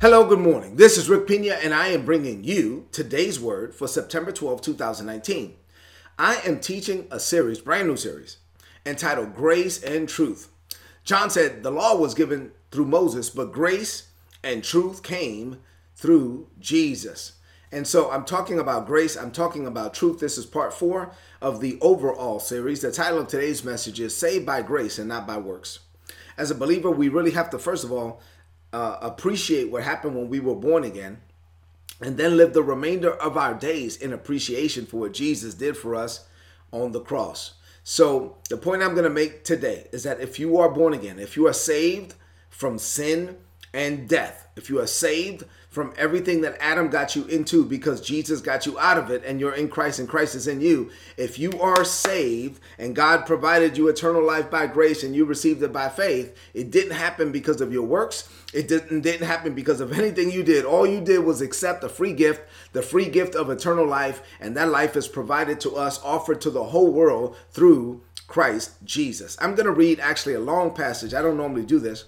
Hello, good morning. This is Rick Pina, and I am bringing you today's word for September 12, 2019. I am teaching a series, brand new series, entitled Grace and Truth. John said the law was given through Moses, but grace and truth came through Jesus. And so I'm talking about grace. I'm talking about truth. This is part 4 of the overall series. The title of today's message is Saved by Grace and Not by Works. As a believer, we really have to, first of all, appreciate what happened when we were born again, and then live the remainder of our days in appreciation for what Jesus did for us on the cross. So the point I'm going to make today is that if you are born again, if you are saved from sin and death, if you are saved from everything that Adam got you into because Jesus got you out of it and you're in Christ and Christ is in you, if you are saved and God provided you eternal life by grace and you received it by faith, it didn't happen because of your works. It didn't happen because of anything you did. All you did was accept the free gift of eternal life, and that life is provided to us, offered to the whole world through Christ Jesus. I'm going to read actually a long passage. I don't normally do this,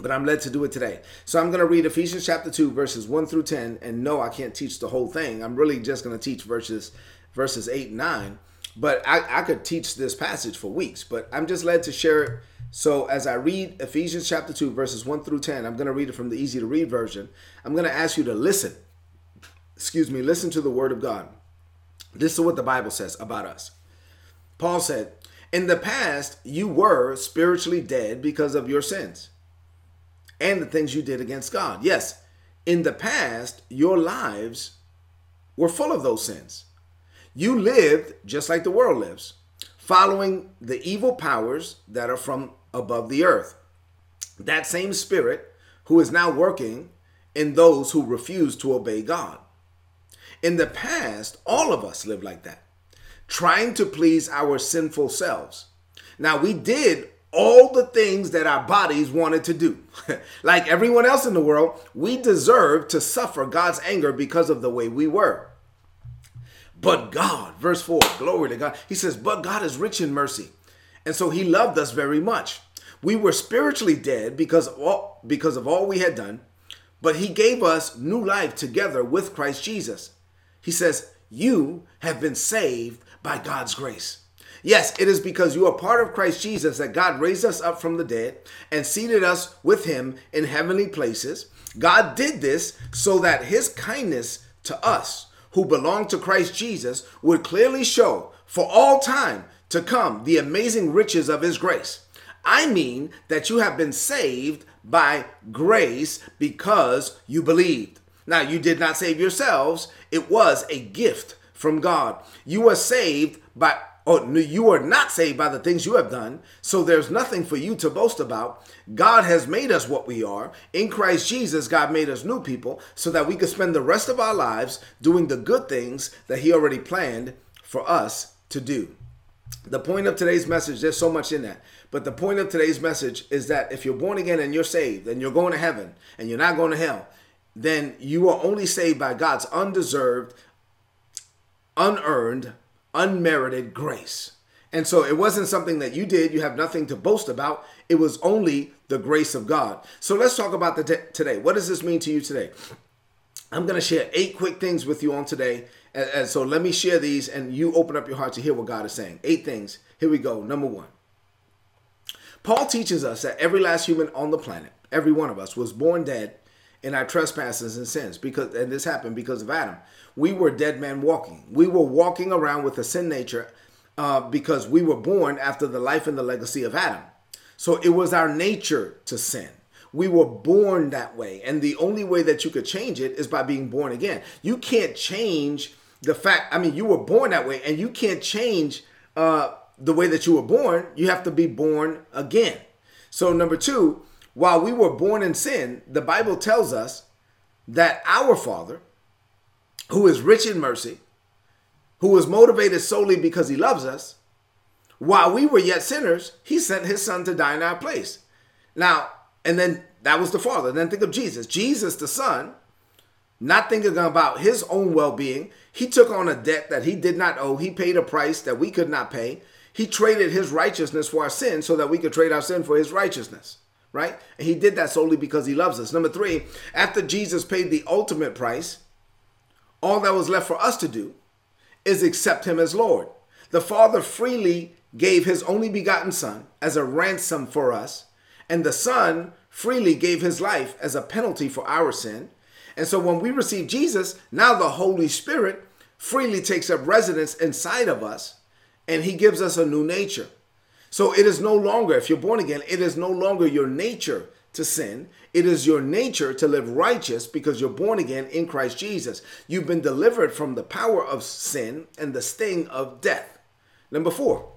but I'm led to do it today. So I'm going to read Ephesians chapter 2, verses 1 through 10. And no, I can't teach the whole thing. I'm really just going to teach verses 8 and 9. But I could teach this passage for weeks, but I'm just led to share it. So as I read Ephesians chapter 2, verses 1 through 10, I'm going to read it from the easy to read version. I'm going to ask you to listen. Listen to the word of God. This is what the Bible says about us. Paul said, "In the past, you were spiritually dead because of your sins and the things you did against God." Yes, in the past, your lives were full of those sins. You lived just like the world lives, following the evil powers that are from above the earth. That same spirit who is now working in those who refuse to obey God. In the past, all of us lived like that, trying to please our sinful selves. Now, we did all the things that our bodies wanted to do. Like everyone else in the world, we deserve to suffer God's anger because of the way we were. But God, verse 4, glory to God. He says, but God is rich in mercy, and so he loved us very much. We were spiritually dead because of all we had done, but he gave us new life together with Christ Jesus. He says, you have been saved by God's grace. Yes, it is because you are part of Christ Jesus that God raised us up from the dead and seated us with him in heavenly places. God did this so that his kindness to us who belong to Christ Jesus would clearly show for all time to come the amazing riches of his grace. I mean that you have been saved by grace because you believed. Now, you did not save yourselves. It was a gift from God. You are saved by you are not saved by the things you have done, so there's nothing for you to boast about. God has made us what we are. In Christ Jesus, God made us new people so that we could spend the rest of our lives doing the good things that he already planned for us to do. The point of today's message, there's so much in that, but the point of today's message is that if you're born again and you're saved and you're going to heaven and you're not going to hell, then you are only saved by God's undeserved, unearned, unmerited grace. And so it wasn't something that you did. You have nothing to boast about. It was only the grace of God. So let's talk about today. What does this mean to you today? I'm going to share 8 quick things with you on today. And so let me share these and you open up your heart to hear what God is saying. 8 things. Here we go. Number 1. Paul teaches us that every last human on the planet, every one of us, was born dead in our trespasses and sins, and this happened because of Adam. We were dead men walking. We were walking around with a sin nature because we were born after the life and the legacy of Adam. So it was our nature to sin. We were born that way, and the only way that you could change it is by being born again. You can't change the fact, you were born that way, and you can't change the way that you were born. You have to be born again. So number 2, while we were born in sin, the Bible tells us that our Father, who is rich in mercy, who was motivated solely because he loves us, while we were yet sinners, he sent his son to die in our place. Now, and then that was the Father. Then think of Jesus. Jesus, the Son, not thinking about his own well-being, he took on a debt that he did not owe. He paid a price that we could not pay. He traded his righteousness for our sin so that we could trade our sin for his righteousness. right? And he did that solely because he loves us. Number three, after Jesus paid the ultimate price, all that was left for us to do is accept him as Lord. The Father freely gave his only begotten Son as a ransom for us, and the Son freely gave his life as a penalty for our sin. And so when we receive Jesus, now the Holy Spirit freely takes up residence inside of us, and he gives us a new nature. So it is no longer, if you're born again, it is no longer your nature to sin. It is your nature to live righteous because you're born again in Christ Jesus. You've been delivered from the power of sin and the sting of death. Number four,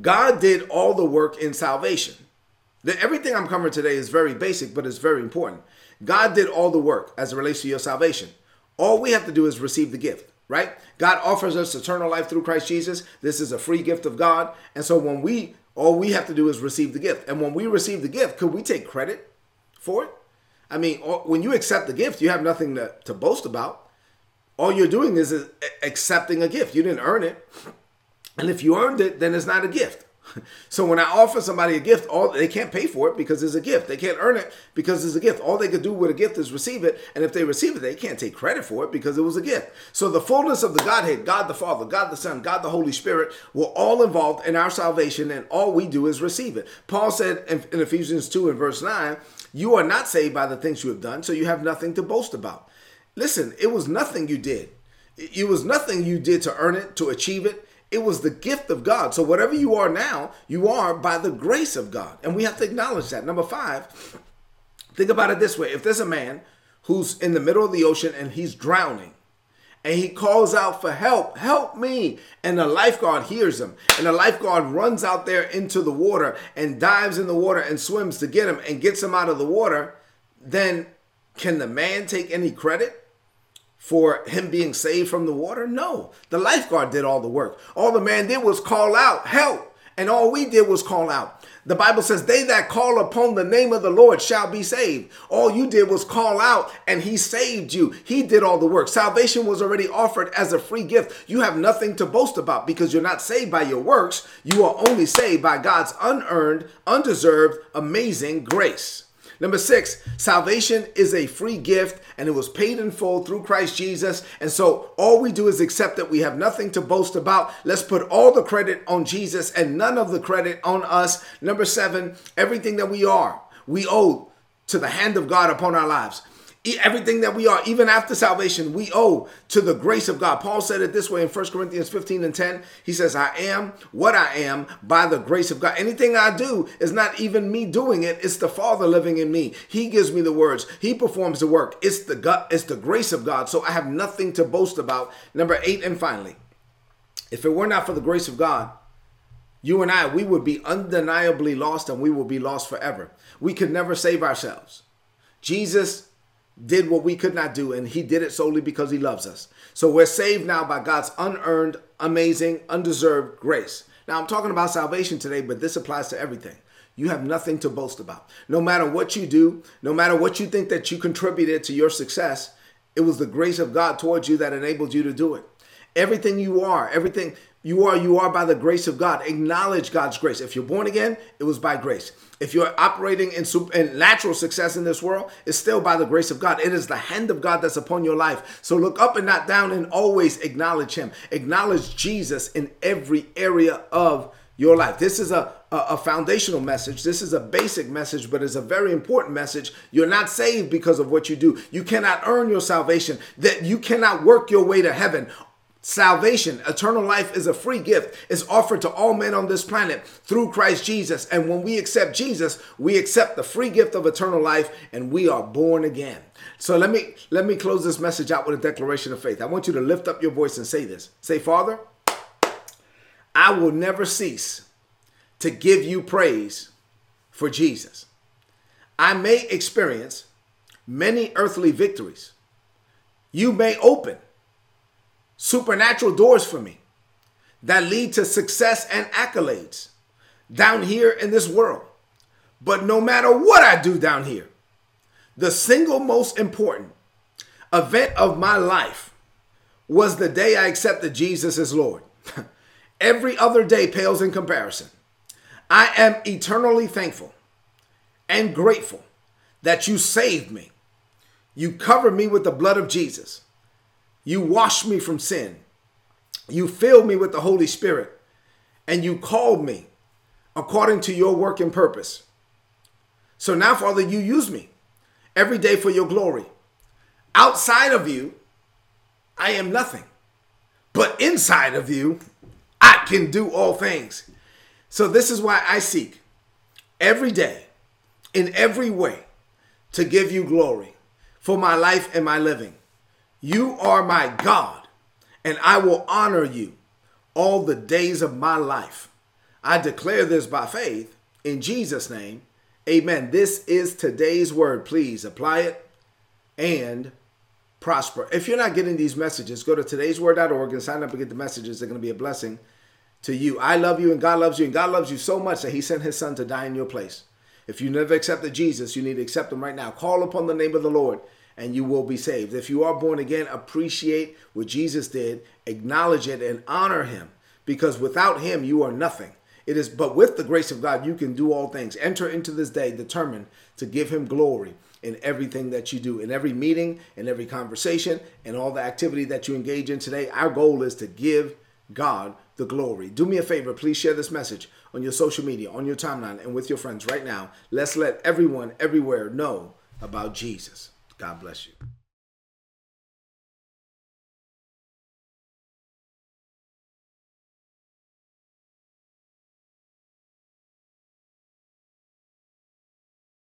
God did all the work in salvation. Everything I'm covering today is very basic, but it's very important. God did all the work as it relates to your salvation. All we have to do is receive the gift, right? God offers us eternal life through Christ Jesus. This is a free gift of God. And so all we have to do is receive the gift. And when we receive the gift, could we take credit for it? I mean, when you accept the gift, you have nothing to boast about. All you're doing is accepting a gift. You didn't earn it. And if you earned it, then it's not a gift. So when I offer somebody a gift, they can't pay for it because it's a gift. They can't earn it because it's a gift. All they could do with a gift is receive it. And if they receive it, they can't take credit for it because it was a gift. So the fullness of the Godhead, God the Father, God the Son, God the Holy Spirit, were all involved in our salvation, and all we do is receive it. Paul said in Ephesians 2 and verse 9, you are not saved by the things you have done, so you have nothing to boast about. Listen, it was nothing you did. It was nothing you did to earn it, to achieve it. It was the gift of God. So whatever you are now, you are by the grace of God. And we have to acknowledge that. Number five, think about it this way. If there's a man who's in the middle of the ocean and he's drowning, and he calls out for help, help me. And the lifeguard hears him. And the lifeguard runs out there into the water and dives in the water and swims to get him and gets him out of the water. Then can the man take any credit for him being saved from the water? No. The lifeguard did all the work. All the man did was call out, help. And all we did was call out. The Bible says, they that call upon the name of the Lord shall be saved. All you did was call out, and he saved you. He did all the work. Salvation was already offered as a free gift. You have nothing to boast about because you're not saved by your works. You are only saved by God's unearned, undeserved, amazing grace. Number six, salvation is a free gift, and it was paid in full through Christ Jesus. And so all we do is accept that we have nothing to boast about. Let's put all the credit on Jesus and none of the credit on us. Number seven, everything that we are, we owe to the hand of God upon our lives. Everything that we are, even after salvation, we owe to the grace of God. Paul said it this way in 1 Corinthians 15 and 10. He says, I am what I am by the grace of God. Anything I do is not even me doing it. It's the Father living in me. He gives me the words. He performs the work. It's the grace of God. So I have nothing to boast about. Number eight, and finally, if it were not for the grace of God, you and I, we would be undeniably lost, and we will be lost forever. We could never save ourselves. Jesus did what we could not do, and he did it solely because he loves us. So we're saved now by God's unearned, amazing, undeserved grace. Now, I'm talking about salvation today, but this applies to everything. You have nothing to boast about. No matter what you do, no matter what you think that you contributed to your success, it was the grace of God towards you that enabled you to do it. Everything you are, everything you are by the grace of God. Acknowledge God's grace. If you're born again, it was by grace. If you're operating in natural success in this world, it's still by the grace of God. It is the hand of God that's upon your life. So look up and not down, and always acknowledge him. Acknowledge Jesus in every area of your life. This is a foundational message. This is a basic message, but it's a very important message. You're not saved because of what you do. You cannot earn your salvation. That you cannot work your way to heaven. Salvation, eternal life, is a free gift. It's offered to all men on this planet through Christ Jesus. And when we accept Jesus, we accept the free gift of eternal life, and we are born again. So let me close this message out with a declaration of faith. I want you to lift up your voice and say this. Say, Father, I will never cease to give you praise for Jesus. I may experience many earthly victories. You may open supernatural doors for me that lead to success and accolades down here in this world. But no matter what I do down here, the single most important event of my life was the day I accepted Jesus as Lord. Every other day pales in comparison. I am eternally thankful and grateful that you saved me. You covered me with the blood of Jesus. You washed me from sin. You filled me with the Holy Spirit, and you called me according to your work and purpose. So now, Father, you use me every day for your glory. Outside of you, I am nothing. But inside of you, I can do all things. So this is why I seek every day, in every way, to give you glory for my life and my living. You are my God, and I will honor you all the days of my life. I declare this by faith in Jesus' name. Amen. This is today's word. Please apply it and prosper. If you're not getting these messages, go to today'sword.org and sign up and get the messages. They're going to be a blessing to you. I love you, and God loves you, and God loves you so much that he sent his son to die in your place. If you never accepted Jesus, you need to accept him right now. Call upon the name of the Lord and you will be saved. If you are born again, appreciate what Jesus did, acknowledge it, and honor him, because without him, you are nothing. But with the grace of God, you can do all things. Enter into this day determined to give him glory in everything that you do, in every meeting, in every conversation, and all the activity that you engage in today. Our goal is to give God the glory. Do me a favor, please share this message on your social media, on your timeline, and with your friends right now. Let's let everyone everywhere know about Jesus. God bless you.